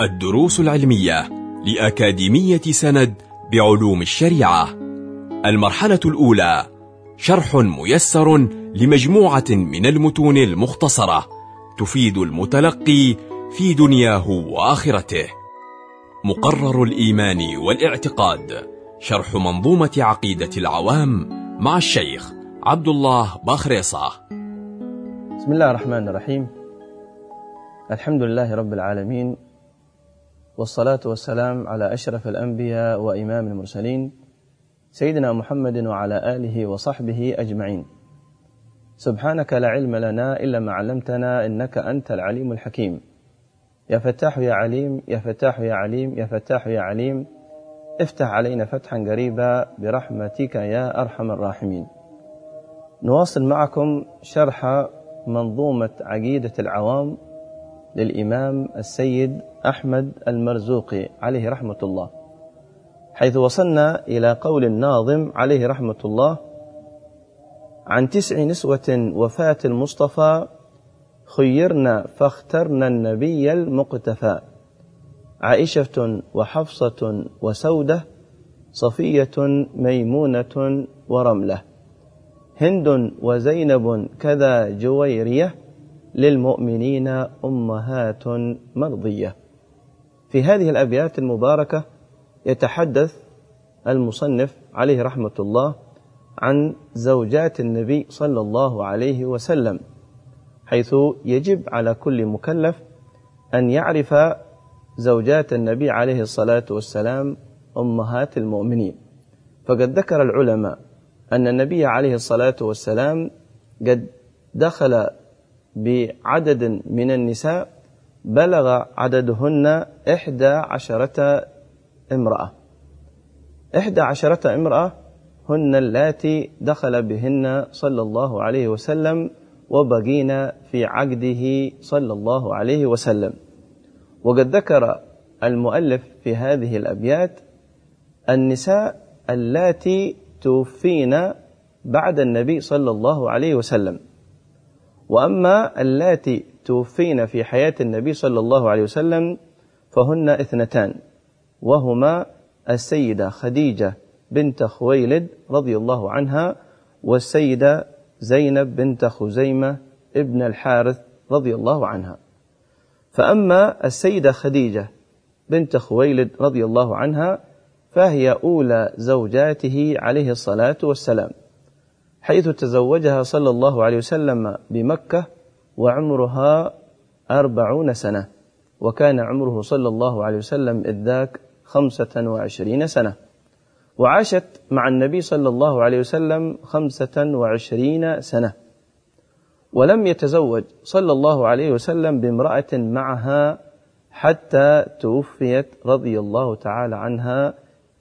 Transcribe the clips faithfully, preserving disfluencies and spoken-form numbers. الدروس العلمية لأكاديمية سند بعلوم الشريعة. المرحلة الأولى: شرح ميسر لمجموعة من المتون المختصرة تفيد المتلقي في دنياه وآخرته. مقرر الإيمان والاعتقاد، شرح منظومة عقيدة العوام مع الشيخ عبد الله بخريصة. بسم الله الرحمن الرحيم. الحمد لله رب العالمين، والصلاة والسلام على أشرف الأنبياء وإمام المرسلين سيدنا محمد وعلى آله وصحبه أجمعين. سبحانك لا علم لنا إلا ما علمتنا إنك أنت العليم الحكيم. يا فتاح يا عليم، يا فتاح يا عليم، يا فتاح يا عليم، افتح علينا فتحا قريبا برحمتك يا أرحم الراحمين. نواصل معكم شرح منظومة عقيدة العوام للإمام السيد أحمد المرزوقي عليه رحمة الله، حيث وصلنا إلى قول الناظم عليه رحمة الله: عن تسع نسوة وفاة المصطفى، خيرنا فاخترنا النبي المقتفى، عائشة وحفصة وسودة، صفية ميمونة ورملة، هند وزينب كذا جويرية، للمؤمنين أمهات مرضية. في هذه الأبيات المباركة يتحدث المصنف عليه رحمة الله عن زوجات النبي صلى الله عليه وسلم، حيث يجب على كل مكلف أن يعرف زوجات النبي عليه الصلاة والسلام أمهات المؤمنين. فقد ذكر العلماء أن النبي عليه الصلاة والسلام قد دخل بعدد من النساء بلغ عددهن إحدى عشرة امرأة. إحدى عشرة امرأة هن اللاتي دخل بهن صلى الله عليه وسلم وبقينا في عقده صلى الله عليه وسلم. وقد ذكر المؤلف في هذه الأبيات النساء اللاتي توفين بعد النبي صلى الله عليه وسلم، وأما اللاتي توفين في حياة النبي صلى الله عليه وسلم فهن اثنتان، وهما السيدة خديجة بنت خويلد رضي الله عنها، والسيدة زينب بنت خزيمة ابن الحارث رضي الله عنها. فأما السيدة خديجة بنت خويلد رضي الله عنها فهي أولى زوجاته عليه الصلاة والسلام، حيث تزوجها صلى الله عليه وسلم بمكة وعمرها أربعون سنة، وكان عمره صلى الله عليه وسلم إذ ذاك خمسة وعشرين سنة، وعاشت مع النبي صلى الله عليه وسلم خمسة وعشرين سنة، ولم يتزوج صلى الله عليه وسلم بامرأة معها حتى توفيت رضي الله تعالى عنها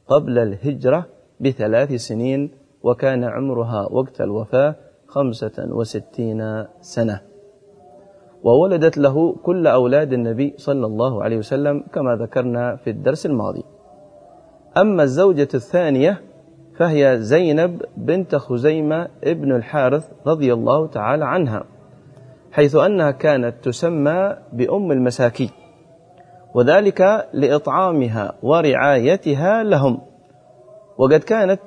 قبل الهجرة بثلاث سنين، وكان عمرها وقت الوفاة خمسة وستين سنة. وولدت له كل أولاد النبي صلى الله عليه وسلم كما ذكرنا في الدرس الماضي. أما الزوجة الثانية فهي زينب بنت خزيمة ابن الحارث رضي الله تعالى عنها، حيث أنها كانت تسمى بأم المساكين، وذلك لإطعامها ورعايتها لهم. وقد كانت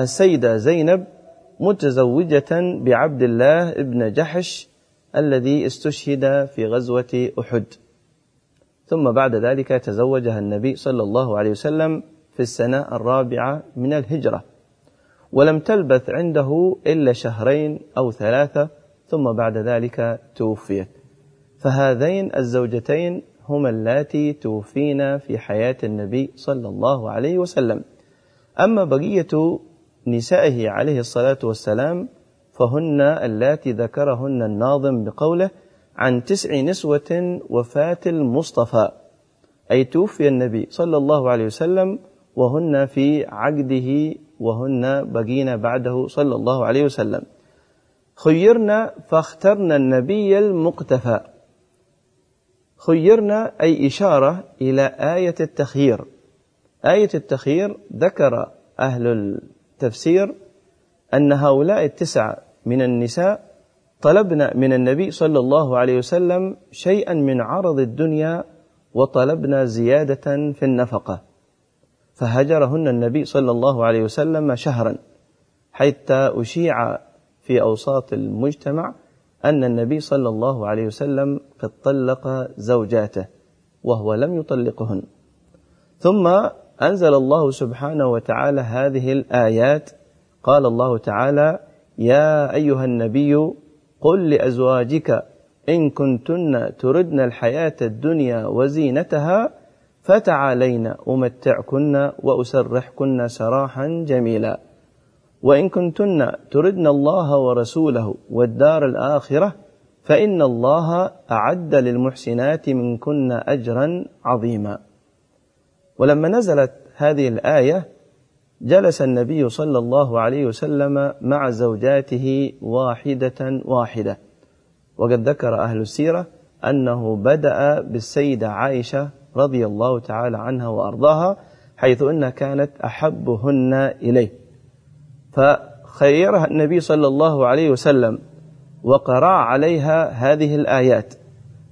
السيدة زينب متزوجة بعبد الله ابن جحش الذي استشهد في غزوة أحد، ثم بعد ذلك تزوجها النبي صلى الله عليه وسلم في السنة الرابعة من الهجرة، ولم تلبث عنده إلا شهرين أو ثلاثة، ثم بعد ذلك توفيت. فهذين الزوجتين هما اللاتي توفينا في حياة النبي صلى الله عليه وسلم. أما بقية نسائه عليه الصلاة والسلام فهن اللاتي ذكرهن الناظم بقوله: عن تسع نسوة وفاة المصطفى، أي توفي النبي صلى الله عليه وسلم وهن في عقده، وهن بقين بعده صلى الله عليه وسلم. خيرنا فاخترنا النبي المقتفى. خيرنا أي إشارة إلى آية التخيير. آية التخيير ذكر أهل التفسير أن هؤلاء التسعة من النساء طلبنا من النبي صلى الله عليه وسلم شيئا من عرض الدنيا وطلبنا زيادة في النفقة، فهجرهن النبي صلى الله عليه وسلم شهرا، حتى أشيع في أوساط المجتمع أن النبي صلى الله عليه وسلم قد طلق زوجاته وهو لم يطلقهن. ثم أنزل الله سبحانه وتعالى هذه الآيات، قال الله تعالى: يا أيها النبي قل لأزواجك إن كنتن تردن الحياة الدنيا وزينتها فتعالين أمتعكن وأسرحكن سراحا جميلا، وإن كنتن تردن الله ورسوله والدار الآخرة فإن الله أعد للمحسنات منكن أجرا عظيما. ولما نزلت هذه الآية جلس النبي صلى الله عليه وسلم مع زوجاته واحدة واحدة، وقد ذكر أهل السيرة أنه بدأ بالسيدة عائشة رضي الله تعالى عنها وأرضاها، حيث أنها كانت أحبهن إليه، فخيرها النبي صلى الله عليه وسلم وقرأ عليها هذه الآيات،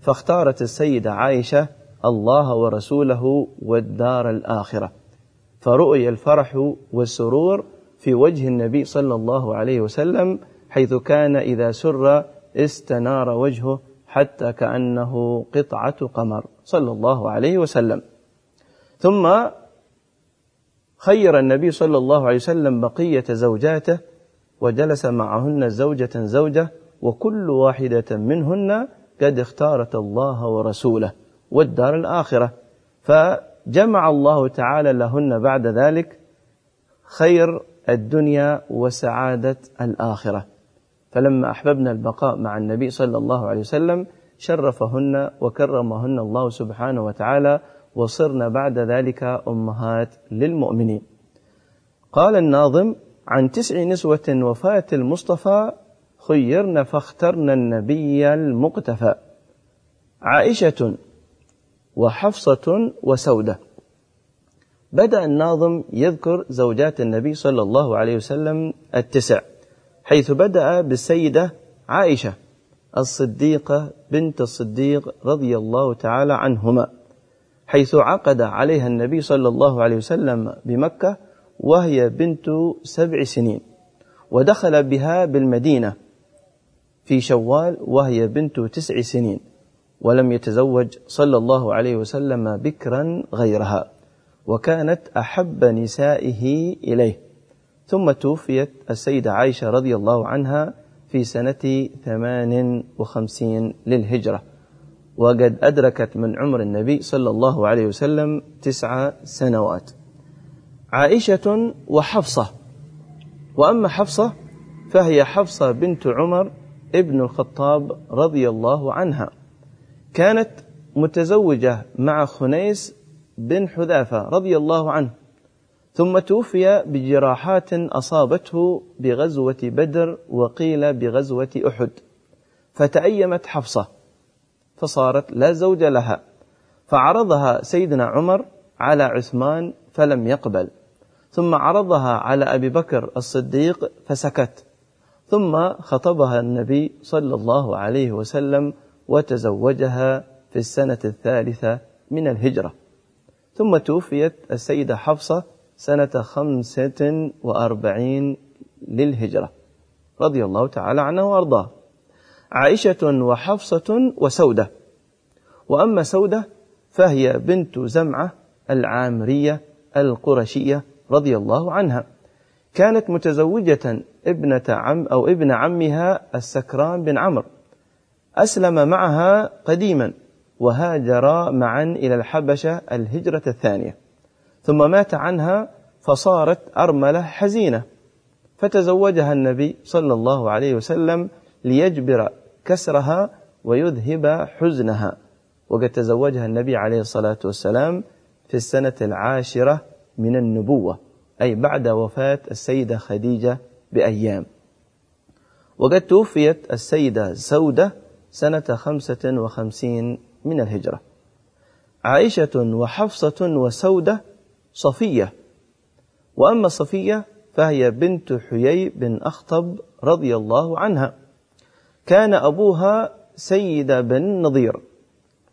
فاختارت السيدة عائشة الله ورسوله والدار الآخرة، فرؤي الفرح والسرور في وجه النبي صلى الله عليه وسلم، حيث كان إذا سر استنار وجهه حتى كأنه قطعة قمر صلى الله عليه وسلم. ثم خير النبي صلى الله عليه وسلم بقية زوجاته وجلس معهن زوجة زوجة، وكل واحدة منهن قد اختارت الله ورسوله والدار الآخرة، فجمع الله تعالى لهن بعد ذلك خير الدنيا وسعادة الآخرة. فلما أحببنا البقاء مع النبي صلى الله عليه وسلم شرفهن وكرمهن الله سبحانه وتعالى، وصرنا بعد ذلك أمهات للمؤمنين. قال الناظم: عن تسع نسوة وفاة المصطفى خيرن فاخترن النبي المقتفى، عائشة وحفصة وسودة. بدأ الناظم يذكر زوجات النبي صلى الله عليه وسلم التسع، حيث بدأ بالسيدة عائشة الصديقة بنت الصديق رضي الله تعالى عنهما، حيث عقد عليها النبي صلى الله عليه وسلم بمكة وهي بنت سبع سنين، ودخل بها بالمدينة في شوال وهي بنت تسع سنين، ولم يتزوج صلى الله عليه وسلم بكرا غيرها، وكانت أحب نسائه إليه. ثم توفيت السيدة عائشة رضي الله عنها في سنة ثمان وخمسين للهجرة، وقد أدركت من عمر النبي صلى الله عليه وسلم تسع سنوات. عائشة وحفصة. وأما حفصة فهي حفصة بنت عمر ابن الخطاب رضي الله عنها، كانت متزوجة مع خنيس بن حذافة رضي الله عنه، ثم توفي بجراحات أصابته بغزوة بدر وقيل بغزوة أحد، فتأيمت حفصة فصارت لا زوج لها، فعرضها سيدنا عمر على عثمان فلم يقبل، ثم عرضها على أبي بكر الصديق فسكت، ثم خطبها النبي صلى الله عليه وسلم وتزوجها في السنة الثالثة من الهجرة. ثم توفيت السيدة حفصة سنة خمسة وأربعين للهجرة رضي الله تعالى عنه وأرضاه. عائشة وحفصة وسودة. وأما سودة فهي بنت زمعة العامرية القرشية رضي الله عنها، كانت متزوجة ابنة عم أو ابن عمها السكران بن عمرو، أسلم معها قديما وهاجرا معا إلى الحبشة الهجرة الثانية، ثم مات عنها فصارت أرملة حزينة، فتزوجها النبي صلى الله عليه وسلم ليجبر كسرها ويذهب حزنها، وقد تزوجها النبي عليه الصلاة والسلام في السنة العاشرة من النبوة، أي بعد وفاة السيدة خديجة بأيام. وقد توفيت السيدة سودة سنة خمسة وخمسين من الهجرة. عائشة وحفصة وسودة صفية. وأما صفية فهي بنت حيي بن أخطب رضي الله عنها، كان أبوها سيد بن نضير،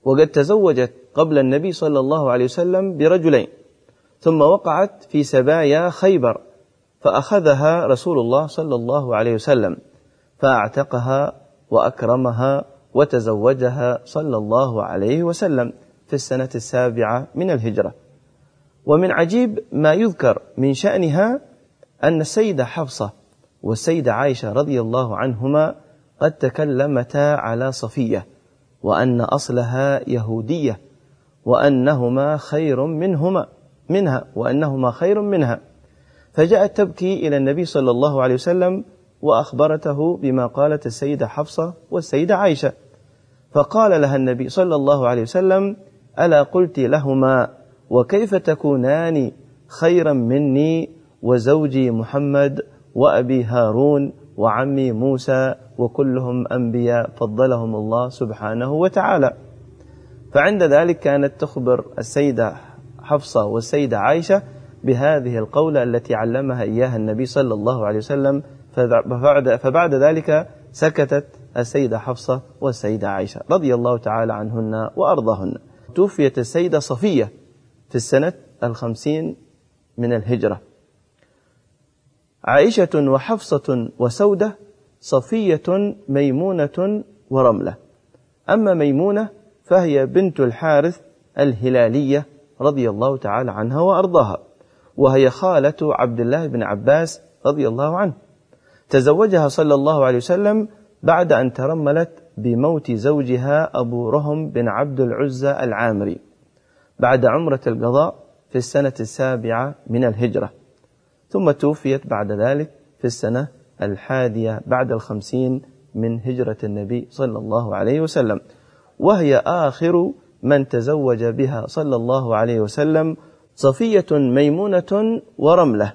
وقد تزوجت قبل النبي صلى الله عليه وسلم برجلين، ثم وقعت في سبايا خيبر فأخذها رسول الله صلى الله عليه وسلم فأعتقها وأكرمها وتزوجها صلى الله عليه وسلم في السنة السابعة من الهجرة. ومن عجيب ما يذكر من شأنها أن السيدة حفصة والسيدة عائشة رضي الله عنهما قد تكلمتا على صفية، وأن أصلها يهودية، وأنهما خير منهما منها وأنهما خير منها، فجاءت تبكي إلى النبي صلى الله عليه وسلم وأخبرته بما قالت السيدة حفصة والسيدة عائشة، فقال لها النبي صلى الله عليه وسلم: ألا قلت لهما وكيف تكونان خيرا مني وزوجي محمد وأبي هارون وعمي موسى وكلهم أنبياء فضلهم الله سبحانه وتعالى. فعند ذلك كانت تخبر السيدة حفصة والسيدة عائشة بهذه القولة التي علمها إياها النبي صلى الله عليه وسلم، فبعد ذلك سكتت السيدة حفصة والسيدة عائشة رضي الله تعالى عنهن وأرضاهن. توفيت السيدة صفية في السنة الخمسين من الهجرة. عائشة وحفصة وسودة، صفية ميمونة ورملة. أما ميمونة فهي بنت الحارث الهلالية رضي الله تعالى عنها وأرضاها، وهي خالة عبد الله بن عباس رضي الله عنه، تزوجها صلى الله عليه وسلم بعد أن ترملت بموت زوجها أبو رهم بن عبد العزة العامري بعد عمرة القضاء في السنة السابعة من الهجرة، ثم توفيت بعد ذلك في السنة الحادية بعد الخمسين من هجرة النبي صلى الله عليه وسلم، وهي آخر من تزوج بها صلى الله عليه وسلم. صفية ميمونة ورملة.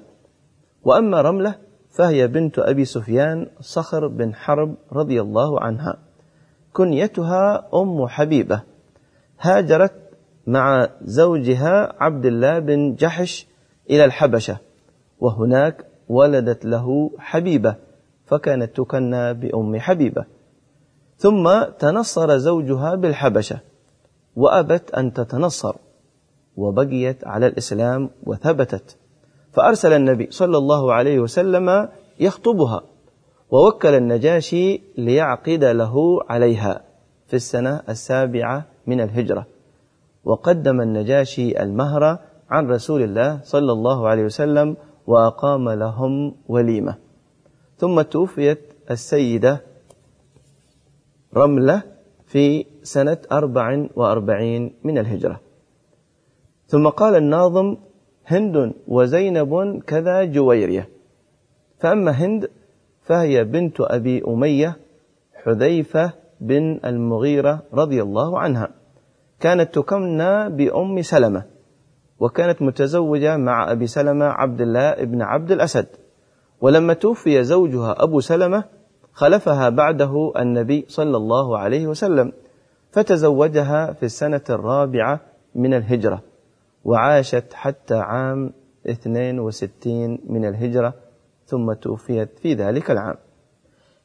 وأما رملة فهي بنت أبي سفيان صخر بن حرب رضي الله عنها، كنيتها أم حبيبة، هاجرت مع زوجها عبد الله بن جحش إلى الحبشة، وهناك ولدت له حبيبة فكانت تكنى بأم حبيبة، ثم تنصر زوجها بالحبشة وأبت أن تتنصر وبقيت على الإسلام وثبتت، فأرسل النبي صلى الله عليه وسلم يخطبها، ووكل النجاشي ليعقد له عليها في السنة السابعة من الهجرة. وقدم النجاشي المهر عن رسول الله صلى الله عليه وسلم وأقام لهم وليمة. ثم توفيت السيدة رملة في سنة أربع وأربعين من الهجرة. ثم قال الناظم: هند وزينب كذا جويرية. فأما هند فهي بنت أبي أمية حذيفة بن المغيرة رضي الله عنها، كانت تكنى بأم سلمة، وكانت متزوجة مع أبي سلمة عبد الله بن عبد الأسد، ولما توفي زوجها أبو سلمة خلفها بعده النبي صلى الله عليه وسلم، فتزوجها في السنة الرابعة من الهجرة، وعاشت حتى عام اثنين وستين من الهجرة، ثم توفيت في ذلك العام.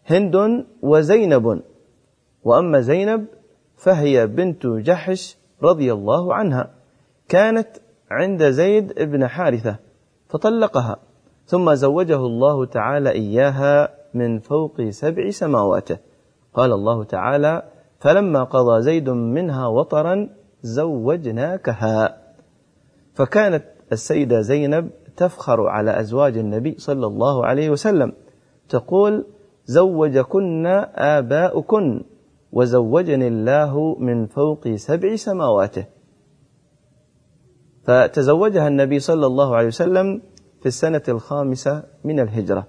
هند وزينب. وأما زينب فهي بنت جحش رضي الله عنها، كانت عند زيد ابن حارثة فطلقها، ثم زوجه الله تعالى إياها من فوق سبع سماواته، قال الله تعالى: فلما قضى زيد منها وطرا زوجناكها. فكانت السيدة زينب تفخر على أزواج النبي صلى الله عليه وسلم، تقول: زوجكن آباؤكن وزوجني الله من فوق سبع سماواته. فتزوجها النبي صلى الله عليه وسلم في السنة الخامسة من الهجرة،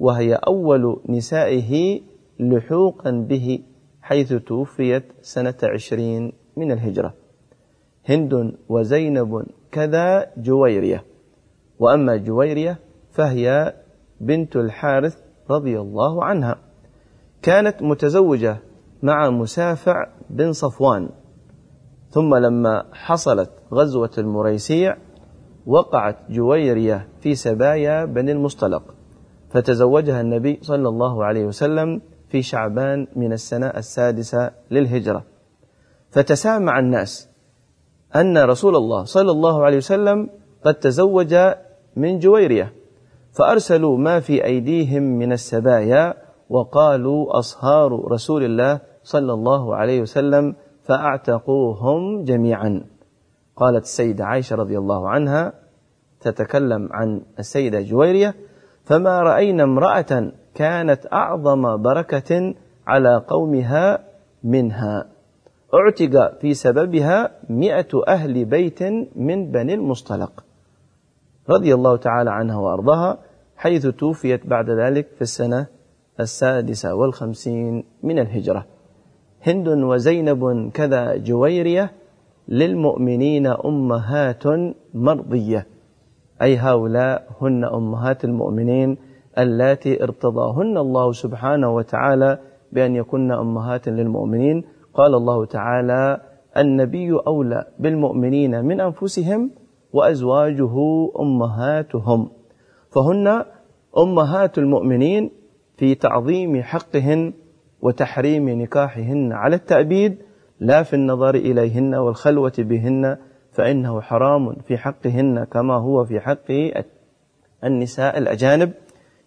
وهي أول نسائه لحوقا به، حيث توفيت سنة عشرين من الهجرة. هند وزينب كذا جويرية. وأما جويرية فهي بنت الحارث رضي الله عنها، كانت متزوجة مع مسافع بن صفوان، ثم لما حصلت غزوة المريسيع وقعت جويرية في سبايا بني المصطلق، فتزوجها النبي صلى الله عليه وسلم في شعبان من السنة السادسة للهجرة، فتسامع الناس أن رسول الله صلى الله عليه وسلم قد تزوج من جويرية، فأرسلوا ما في أيديهم من السبايا وقالوا أصهار رسول الله صلى الله عليه وسلم، فأعتقوهم جميعا. قالت السيدة عائشة رضي الله عنها تتكلم عن السيدة جويرية: فما رأينا امرأة كانت أعظم بركة على قومها منها، اعتق في سببها مئة أهل بيت من بني المصطلق، رضي الله تعالى عنها وأرضها، حيث توفيت بعد ذلك في السنة السادسة والخمسين من الهجرة. هند وزينب كذا جويرية للمؤمنين أمهات مرضية، أي هؤلاء هن أمهات المؤمنين اللاتي ارتضاهن الله سبحانه وتعالى بأن يكن أمهات للمؤمنين. قال الله تعالى: النبي أولى بالمؤمنين من أنفسهم وأزواجه أمهاتهم، فهن أمهات المؤمنين في تعظيم حقهن وتحريم نكاحهن على التأبيد، لا في النظر إليهن والخلوة بهن، فإنه حرام في حقهن كما هو في حق النساء الأجانب.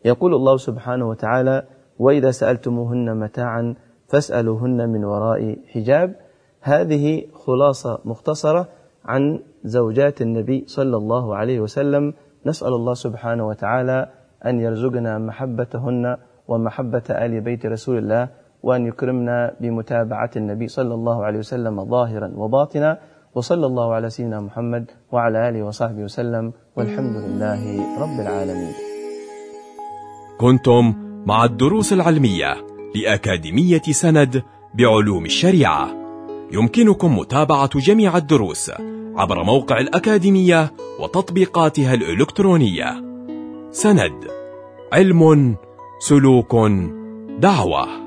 يقول الله سبحانه وتعالى: وإذا سألتموهن متاعا فاسألوهن من وراء حجاب. هذه خلاصة مختصرة عن زوجات النبي صلى الله عليه وسلم، نسأل الله سبحانه وتعالى أن يرزقنا محبتهن ومحبة آل بيت رسول الله، وأن يكرمنا بمتابعة النبي صلى الله عليه وسلم ظاهرا وباطنا، وصلى الله على سيدنا محمد وعلى آله وصحبه وسلم، والحمد لله رب العالمين. كنتم مع الدروس العلمية لأكاديمية سند بعلوم الشريعة. يمكنكم متابعة جميع الدروس عبر موقع الأكاديمية وتطبيقاتها الإلكترونية. سند، علم، سلوك، دعوة.